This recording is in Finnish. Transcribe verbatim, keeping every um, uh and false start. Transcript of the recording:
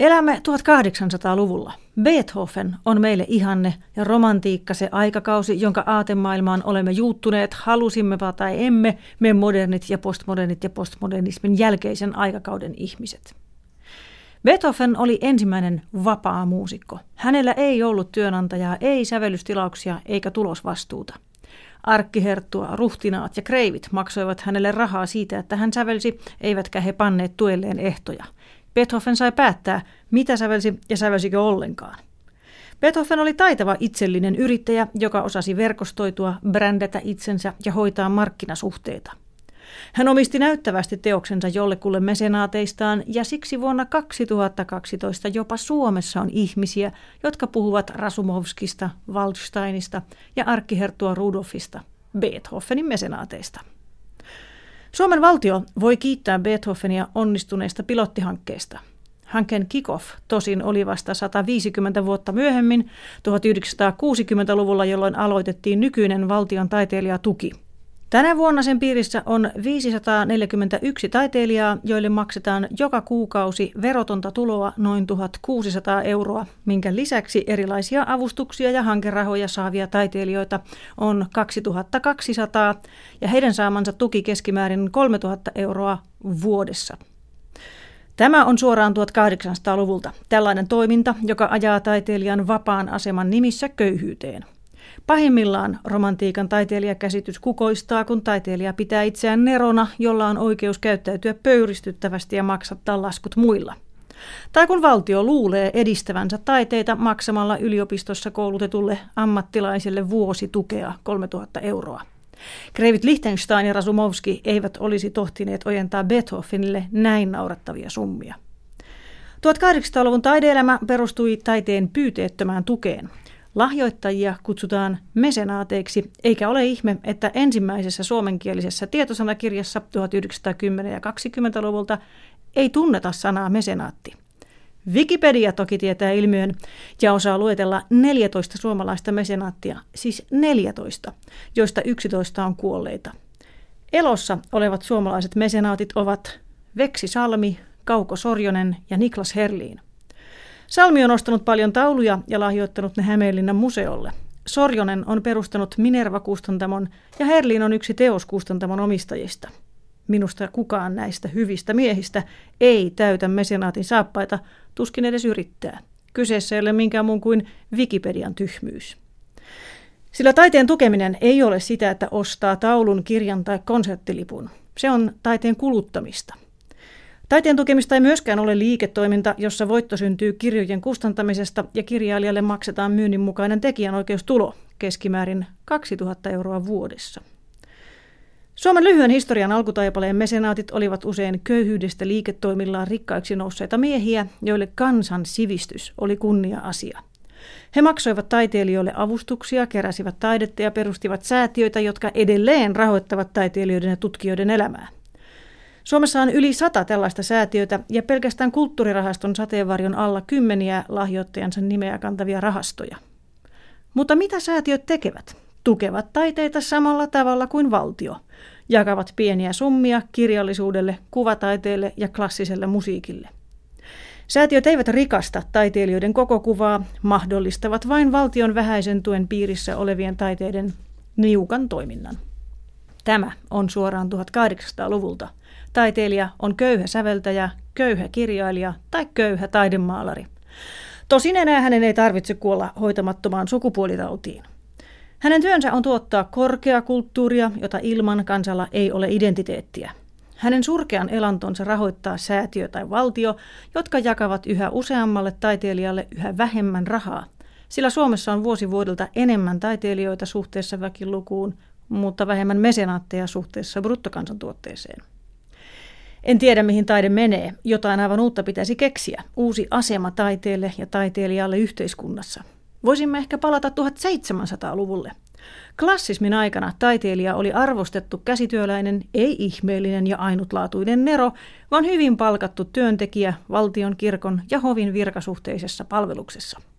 Elämme tuhatkahdeksansataaluvulla. Beethoven on meille ihanne ja romantiikka se aikakausi, jonka aatemaailmaan olemme juuttuneet, halusimmepa tai emme, me modernit ja postmodernit ja postmodernismin jälkeisen aikakauden ihmiset. Beethoven oli ensimmäinen vapaa muusikko. Hänellä ei ollut työnantajaa, ei sävellystilauksia eikä tulosvastuuta. Arkkiherttua, ruhtinaat ja kreivit maksoivat hänelle rahaa siitä, että hän sävelsi, eivätkä he panneet tuelleen ehtoja. Beethoven sai päättää, mitä sävelsi ja sävelsikö ollenkaan. Beethoven oli taitava itsellinen yrittäjä, joka osasi verkostoitua, brändätä itsensä ja hoitaa markkinasuhteita. Hän omisti näyttävästi teoksensa jollekulle mesenaateistaan ja siksi vuonna kaksituhattakaksitoista jopa Suomessa on ihmisiä, jotka puhuvat Rasumovskista, Waldsteinista ja arkkiherttua Rudolfista, Beethovenin mesenaateista. Suomen valtio voi kiittää Beethovenia onnistuneista pilottihankkeista. Hankkeen kick-off tosin oli vasta sataviisikymmentä vuotta myöhemmin, tuhatyhdeksänsataakuusikymmentäluvulla, jolloin aloitettiin nykyinen valtion taiteilijatuki. Tänä vuonna sen piirissä on viisisataaneljäkymmentäyksi taiteilijaa, joille maksetaan joka kuukausi verotonta tuloa noin tuhatkuusisataa euroa, minkä lisäksi erilaisia avustuksia ja hankerahoja saavia taiteilijoita on kaksituhattakaksisataa ja heidän saamansa tuki keskimäärin kolmetuhatta euroa vuodessa. Tämä on suoraan tuhatkahdeksansataaluvulta, tällainen toiminta, joka ajaa taiteilijan vapaan aseman nimissä köyhyyteen. Pahimmillaan romantiikan taiteilijakäsitys kukoistaa, kun taiteilija pitää itseään nerona, jolla on oikeus käyttäytyä pöyristyttävästi ja maksattaa laskut muilla. Tai kun valtio luulee edistävänsä taiteita maksamalla yliopistossa koulutetulle ammattilaiselle vuositukea kolmetuhatta euroa. Kreivit Liechtenstein ja Rasumovski eivät olisi tohtineet ojentaa Beethovenille näin naurattavia summia. tuhatkahdeksansataaluvun taide-elämä perustui taiteen pyyteettömään tukeen. Lahjoittajia kutsutaan mesenaateiksi, eikä ole ihme, että ensimmäisessä suomenkielisessä tietosanakirjassa tuhatyhdeksänsataakymmenen ja kaksikymmentäluvulta ei tunneta sanaa mesenaatti. Wikipedia toki tietää ilmiön ja osaa luetella neljätoista suomalaista mesenaattia, siis neljätoista, joista yksitoista on kuolleita. Elossa olevat suomalaiset mesenaatit ovat Veksi Salmi, Kauko Sorjonen ja Niklas Herliin. Salmi on ostanut paljon tauluja ja lahjoittanut ne Hämeenlinnan museolle. Sorjonen on perustanut Minerva-kustantamon ja Herliin on yksi teoskustantamon omistajista. Minusta kukaan näistä hyvistä miehistä ei täytä mesenaatin saappaita, tuskin edes yrittää. Kyseessä ei ole minkään muun kuin Wikipedian tyhmyys. Sillä taiteen tukeminen ei ole sitä, että ostaa taulun, kirjan tai konserttilipun. Se on taiteen kuluttamista. Taiteen tukemista ei myöskään ole liiketoiminta, jossa voitto syntyy kirjojen kustantamisesta ja kirjailijalle maksetaan myynnin mukainen tekijänoikeustulo, keskimäärin kaksituhatta euroa vuodessa. Suomen lyhyen historian alkutaipaleen mesenaatit olivat usein köyhyydestä liiketoimillaan rikkaiksi nousseita miehiä, joille kansan sivistys oli kunnia-asia. He maksoivat taiteilijoille avustuksia, keräsivät taidetta ja perustivat säätiöitä, jotka edelleen rahoittavat taiteilijoiden ja tutkijoiden elämää. Suomessa on yli sata tällaista säätiötä ja pelkästään kulttuurirahaston sateenvarjon alla kymmeniä lahjoittajansa nimeä kantavia rahastoja. Mutta mitä säätiöt tekevät? Tukevat taiteita samalla tavalla kuin valtio. Jakavat pieniä summia kirjallisuudelle, kuvataiteelle ja klassiselle musiikille. Säätiöt eivät rikasta taiteilijoiden koko kuvaa, mahdollistavat vain valtion vähäisen tuen piirissä olevien taiteiden niukan toiminnan. Tämä on suoraan tuhatkahdeksansataaluvulta. Taiteilija on köyhä säveltäjä, köyhä kirjailija tai köyhä taidemaalari. Tosin enää hänen ei tarvitse kuolla hoitamattomaan sukupuolitautiin. Hänen työnsä on tuottaa korkeakulttuuria, jota ilman kansalla ei ole identiteettiä. Hänen surkean elantonsa rahoittaa säätiö tai valtio, jotka jakavat yhä useammalle taiteilijalle yhä vähemmän rahaa, sillä Suomessa on vuosi vuodelta enemmän taiteilijoita suhteessa väkilukuun, mutta vähemmän mesenaatteja suhteessa bruttokansantuotteeseen. En tiedä, mihin taide menee. Jotain aivan uutta pitäisi keksiä. Uusi asema taiteelle ja taiteilijalle yhteiskunnassa. Voisimme ehkä palata tuhatseitsemänsataaluvulle. Klassismin aikana taiteilija oli arvostettu käsityöläinen, ei ihmeellinen ja ainutlaatuinen nero, vaan hyvin palkattu työntekijä valtion, kirkon ja hovin virkasuhteisessa palveluksessa.